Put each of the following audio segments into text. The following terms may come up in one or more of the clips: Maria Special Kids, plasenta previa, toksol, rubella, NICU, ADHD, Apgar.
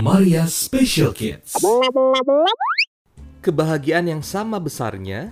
Maria Special Kids. Kebahagiaan yang sama besarnya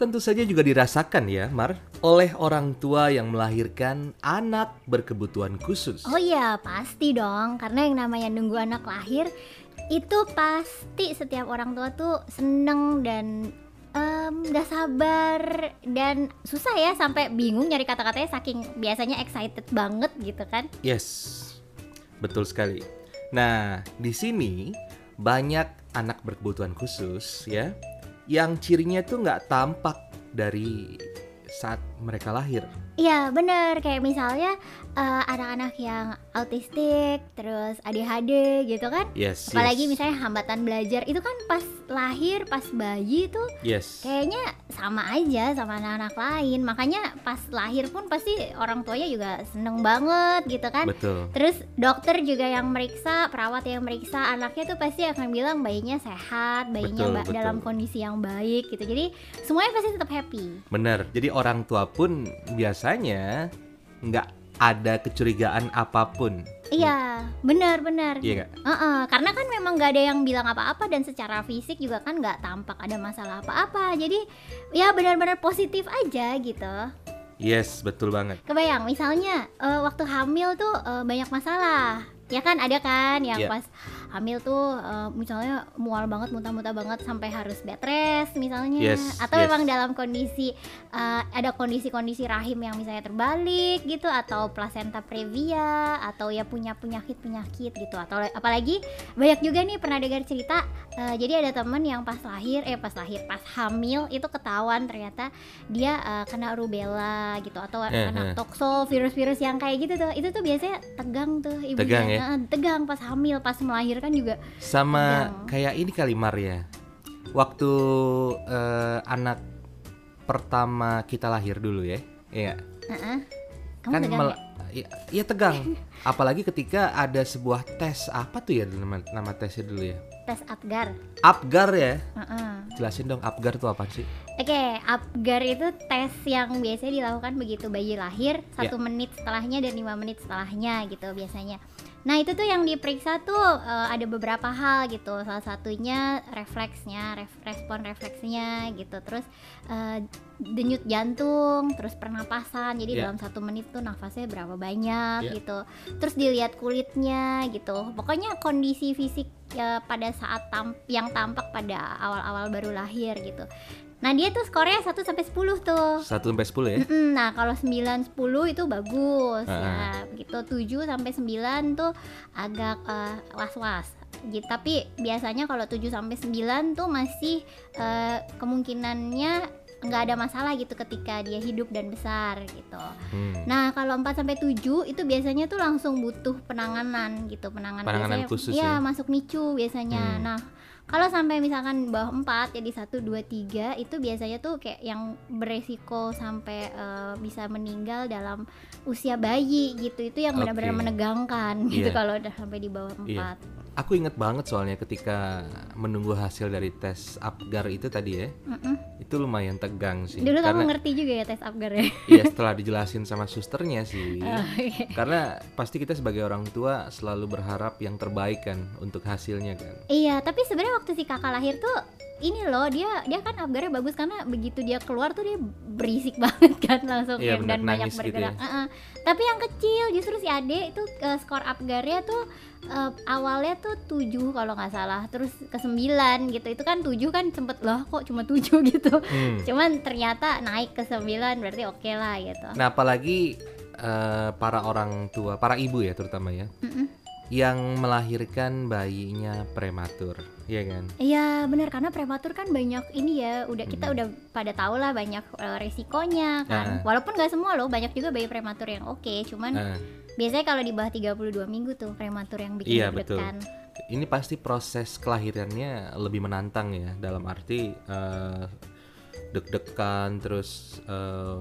tentu saja juga dirasakan ya, Mar, oleh orang tua yang melahirkan anak berkebutuhan khusus. Oh iya, pasti dong. Karena yang namanya nunggu anak lahir, itu pasti setiap orang tua tuh seneng dan udah sabar. Dan susah ya, sampai bingung nyari kata-katanya saking biasanya excited banget gitu kan. Yes, betul sekali. Nah, di sini banyak anak berkebutuhan khusus ya, yang cirinya tuh nggak tampak dari saat mereka lahir. Iya bener, kayak misalnya anak-anak yang autistik, terus ADHD gitu kan. Yes, apalagi yes. Misalnya hambatan belajar, itu kan pas lahir, pas bayi tuh yes. Kayaknya sama aja sama anak-anak lain. Makanya pas lahir pun pasti orang tuanya juga seneng banget gitu kan. Betul. Terus dokter juga yang meriksa, perawat yang meriksa anaknya tuh pasti akan bilang bayinya sehat, bayinya dalam kondisi yang baik gitu. Jadi semuanya pasti tetap happy. Bener, jadi orang tua pun biasanya nggak ada kecurigaan apapun. Iya, benar-benar. Iya nggak? Karena kan memang nggak ada yang bilang apa-apa dan secara fisik juga kan nggak tampak ada masalah apa-apa. Jadi ya benar-benar positif aja gitu. Yes, betul banget. Kebayang, misalnya waktu hamil tuh banyak masalah. Ya kan, ada kan yang pas hamil tuh misalnya mual banget, muntah-muntah banget sampai harus bed rest misalnya. Atau memang dalam kondisi ada kondisi-kondisi rahim yang misalnya terbalik gitu, atau plasenta previa, atau ya punya penyakit-penyakit gitu. Atau apalagi banyak juga nih pernah dengar cerita jadi ada temen yang pas hamil itu ketahuan ternyata dia kena rubella gitu, atau kena toksol, virus-virus yang kayak gitu tuh. Itu tuh biasanya tegang tuh ibunya. Tegang ya? Tegang pas hamil, pas melahirkan juga. Sama tegang. Kayak ini kali, Mar, ya. Waktu anak pertama kita lahir dulu ya. Iya. Kamu kan tegang ya tegang. Apalagi ketika ada sebuah tes, apa tuh ya nama tesnya dulu ya? Tes Apgar. Apgar ya? Jelasin dong, Apgar itu apa sih? Oke, Apgar itu tes yang biasanya dilakukan begitu bayi lahir, 1 menit setelahnya dan 5 menit setelahnya gitu biasanya. Nah itu tuh yang diperiksa tuh ada beberapa hal gitu. Salah satunya refleksnya, respon refleksnya gitu. Terus denyut jantung, terus pernapasan. Jadi dalam 1 menit tuh nafasnya berapa banyak gitu. Terus dilihat kulitnya gitu. Pokoknya kondisi fisik ya, pada saat yang tampak pada awal-awal baru lahir gitu. Nah dia tuh skornya 1-10 tuh. 1-10 ya? Nah kalau 9-10 itu bagus ya gitu. 7-9 tuh agak was-was gitu. Tapi biasanya kalau 7-9 tuh masih kemungkinannya nggak ada masalah gitu ketika dia hidup dan besar gitu. Nah kalau 4-7 itu biasanya tuh langsung butuh penanganan gitu. Penanganan biasanya, khusus ya? Masuk NICU biasanya. Nah kalau sampai misalkan bawah 4 jadi 1, 2, 3 itu biasanya tuh kayak yang beresiko sampai bisa meninggal dalam usia bayi gitu. Itu yang benar-benar menegangkan gitu kalau udah sampai di bawah 4. Aku ingat banget soalnya ketika menunggu hasil dari tes Apgar itu tadi ya. Itu lumayan tegang sih. Dulu kamu ngerti juga ya tes Apgar ya? Iya, setelah dijelasin sama susternya sih. Karena pasti kita sebagai orang tua selalu berharap yang terbaik kan untuk hasilnya kan. Iya, tapi sebenarnya waktu si kakak lahir tuh ini loh, dia kan Apgarnya bagus karena begitu dia keluar tuh dia berisik banget kan langsung dan banyak bergerak. Gitu ya. Tapi yang kecil justru si Ade itu skor Apgarnya tuh awalnya tuh 7 kalau nggak salah, terus ke 9 gitu. Itu kan 7 kan sempet loh kok cuma 7 gitu. Cuman ternyata naik ke 9 berarti oke lah gitu. Nah apalagi para orang tua, para ibu ya terutama ya. Yang melahirkan bayinya prematur, iya kan? Iya benar, karena prematur kan banyak ini ya, udah kita udah pada tahu lah banyak resikonya kan. Walaupun nggak semua loh, banyak juga bayi prematur yang oke, cuman biasanya kalau di bawah 32 minggu tuh prematur yang bikin deg-degan. Ini pasti proses kelahirannya lebih menantang ya, dalam arti deg-degan, terus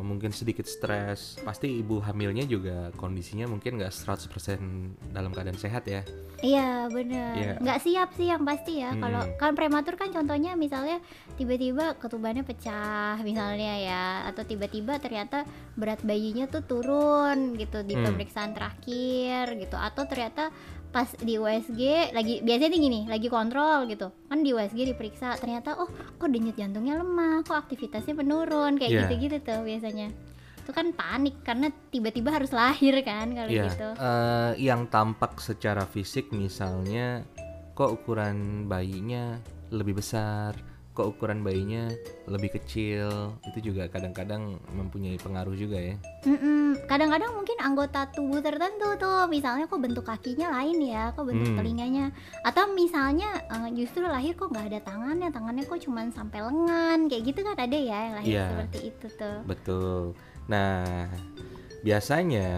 mungkin sedikit stres. Pasti ibu hamilnya juga kondisinya mungkin nggak 100% dalam keadaan sehat ya. Iya benar, nggak siap sih yang pasti ya. Kalau kan prematur kan contohnya misalnya tiba-tiba ketubannya pecah misalnya ya, atau tiba-tiba ternyata berat bayinya tuh turun gitu di pemeriksaan terakhir gitu, atau ternyata pas di USG lagi biasanya tinggi nih, lagi kontrol gitu kan, di USG diperiksa ternyata oh kok denyut jantungnya lemah, kok aktivitasnya menurun, kayak gitu-gitu tuh biasanya. Itu kan panik karena tiba-tiba harus lahir kan kalau gitu. Yang tampak secara fisik misalnya kok ukuran bayinya lebih besar, kok ukuran bayinya lebih kecil, itu juga kadang-kadang mempunyai pengaruh juga ya. Kadang-kadang mungkin anggota tubuh tertentu tuh, misalnya kok bentuk kakinya lain ya, kok bentuk telinganya, atau misalnya justru lahir kok nggak ada tangannya, tangannya kok cuma sampai lengan, kayak gitu kan ada ya yang lahir seperti itu tuh. Betul. Nah biasanya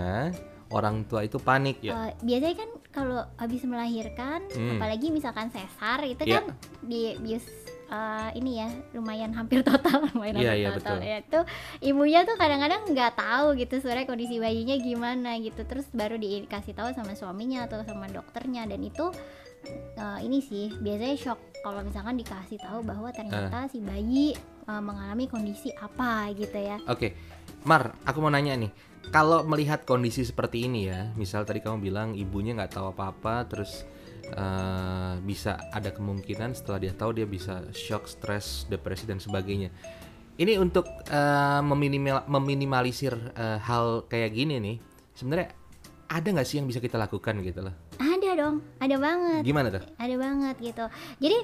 orang tua itu panik ya. Biasanya kan kalau habis melahirkan, apalagi misalkan sesar itu kan dibius. Ini ya lumayan hampir total, total ya. Itu ibunya tuh kadang-kadang nggak tahu gitu sebenarnya kondisi bayinya gimana gitu, terus baru dikasih tahu sama suaminya atau sama dokternya. Dan itu ini sih biasanya shock kalau misalkan dikasih tahu bahwa ternyata si bayi mengalami kondisi apa gitu ya. Oke. Mar, aku mau nanya nih, kalau melihat kondisi seperti ini ya, misal tadi kamu bilang ibunya nggak tahu apa-apa, terus bisa ada kemungkinan setelah dia tahu dia bisa shock, stres, depresi dan sebagainya. Ini untuk meminimalisir hal kayak gini nih, sebenarnya ada nggak sih yang bisa kita lakukan gitu loh? Ada banget. Gimana tuh? Ada banget gitu. Jadi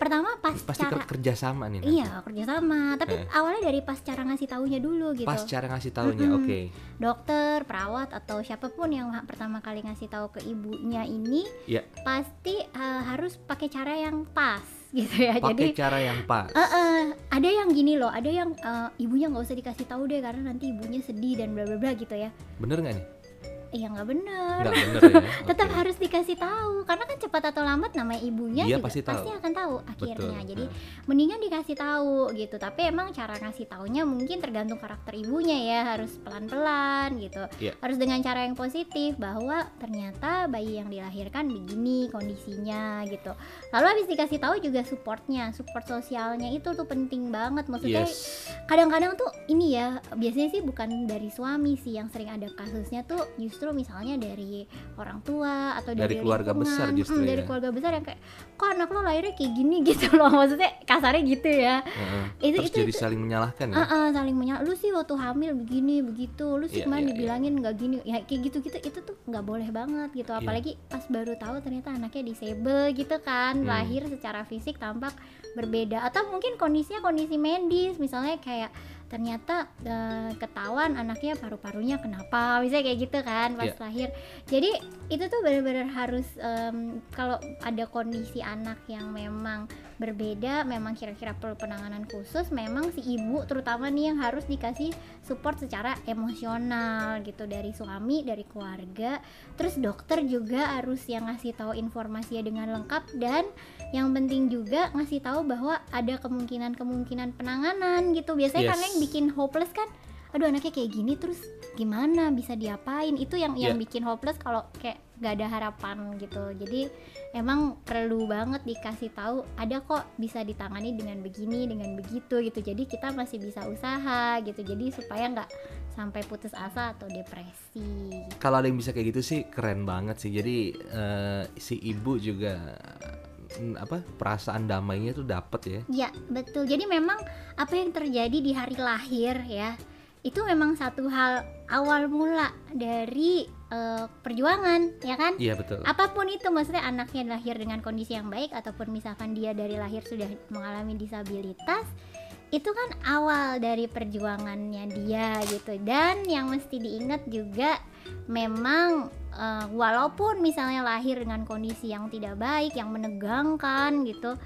pertama pasti kerjasama nih. Nanti. Iya kerjasama. Tapi awalnya dari pas cara ngasih taunya dulu gitu. Pas cara ngasih taunya, oke. Dokter, perawat atau siapapun yang pertama kali ngasih tahu ke ibunya ini, pasti harus pakai cara yang pas gitu ya. Pakai cara yang pas. Ada yang gini loh, ada yang ibunya nggak usah dikasih tahu deh karena nanti ibunya sedih dan bla bla bla gitu ya. Bener nggak nih? Iya nggak bener, ya? Tetap harus dikasih tahu karena kan cepat atau lambat namanya ibunya dia juga pasti akan tahu akhirnya. Betul. Jadi mendingan dikasih tahu gitu, tapi emang cara ngasih taunya mungkin tergantung karakter ibunya ya, harus pelan-pelan gitu, harus dengan cara yang positif bahwa ternyata bayi yang dilahirkan begini kondisinya gitu. Lalu habis dikasih tahu juga supportnya, support sosialnya itu tuh penting banget, maksudnya kadang-kadang tuh ini ya biasanya sih bukan dari suami sih yang sering ada kasusnya tuh, justru misalnya dari orang tua atau dari keluarga besar justru dari keluarga besar yang kayak kok anak lo lahirnya kayak gini gitu loh, maksudnya kasarnya gitu ya. Itu, terus itu, jadi saling menyalahkan ya. Saling menyalahkan, lu sih waktu hamil begini begitu, lu sih kemarin dibilangin nggak gini ya, kayak gitu-gitu. Itu tuh nggak boleh banget gitu, apalagi pas baru tahu ternyata anaknya disable gitu kan, lahir secara fisik tampak berbeda, atau mungkin kondisinya kondisi medis misalnya kayak ternyata ketahuan anaknya paru-parunya kenapa, misalnya kayak gitu kan pas lahir. Jadi itu tuh benar-benar harus kalau ada kondisi anak yang memang berbeda, memang kira-kira perlu penanganan khusus, memang si ibu terutama nih yang harus dikasih support secara emosional gitu, dari suami, dari keluarga. Terus dokter juga harus yang ngasih tahu informasinya dengan lengkap, dan yang penting juga ngasih tahu bahwa ada kemungkinan-kemungkinan penanganan gitu. Biasanya karena yang bikin hopeless kan, aduh anaknya kayak gini terus gimana, bisa diapain, itu yang bikin hopeless kalau kayak gak ada harapan gitu. Jadi emang perlu banget dikasih tahu ada kok bisa ditangani dengan begini, dengan begitu gitu, jadi kita masih bisa usaha gitu, jadi supaya gak sampai putus asa atau depresi. Kalau ada yang bisa kayak gitu sih keren banget sih. Jadi si ibu juga perasaan damainya tuh dapet ya. Iya betul, jadi memang apa yang terjadi di hari lahir ya, itu memang satu hal awal mula dari perjuangan ya kan. Iya betul. Apapun itu, maksudnya anaknya lahir dengan kondisi yang baik ataupun misalkan dia dari lahir sudah mengalami disabilitas, itu kan awal dari perjuangannya dia gitu. Dan yang mesti diingat juga memang walaupun misalnya lahir dengan kondisi yang tidak baik, yang menegangkan gitu,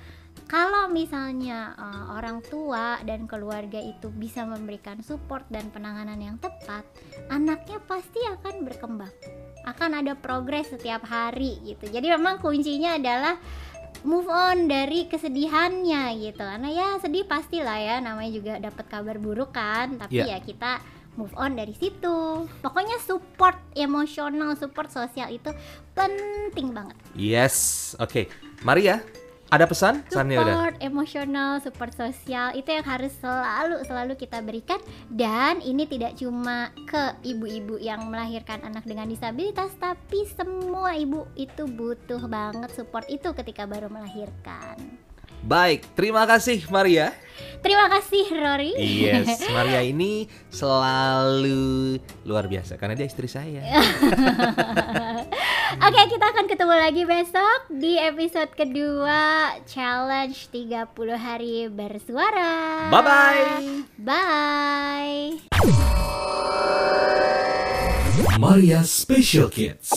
kalau misalnya orang tua dan keluarga itu bisa memberikan support dan penanganan yang tepat, anaknya pasti akan berkembang, akan ada progres setiap hari gitu. Jadi memang kuncinya adalah move on dari kesedihannya gitu. Karena ya sedih pastilah ya, namanya juga dapat kabar buruk kan, tapi ya kita move on dari situ. Pokoknya support emosional, support sosial itu penting banget. Yes, oke. Maria, ada pesan? Support emosional, support sosial itu yang harus selalu kita berikan. Dan ini tidak cuma ke ibu-ibu yang melahirkan anak dengan disabilitas, tapi semua ibu itu butuh banget support itu ketika baru melahirkan. Baik, terima kasih Maria. Terima kasih Rory. Yes, Maria ini selalu luar biasa karena dia istri saya. Oke, kita akan ketemu lagi besok di episode kedua Challenge 30 Hari Bersuara. Bye-bye. Bye. Maria Special Kids.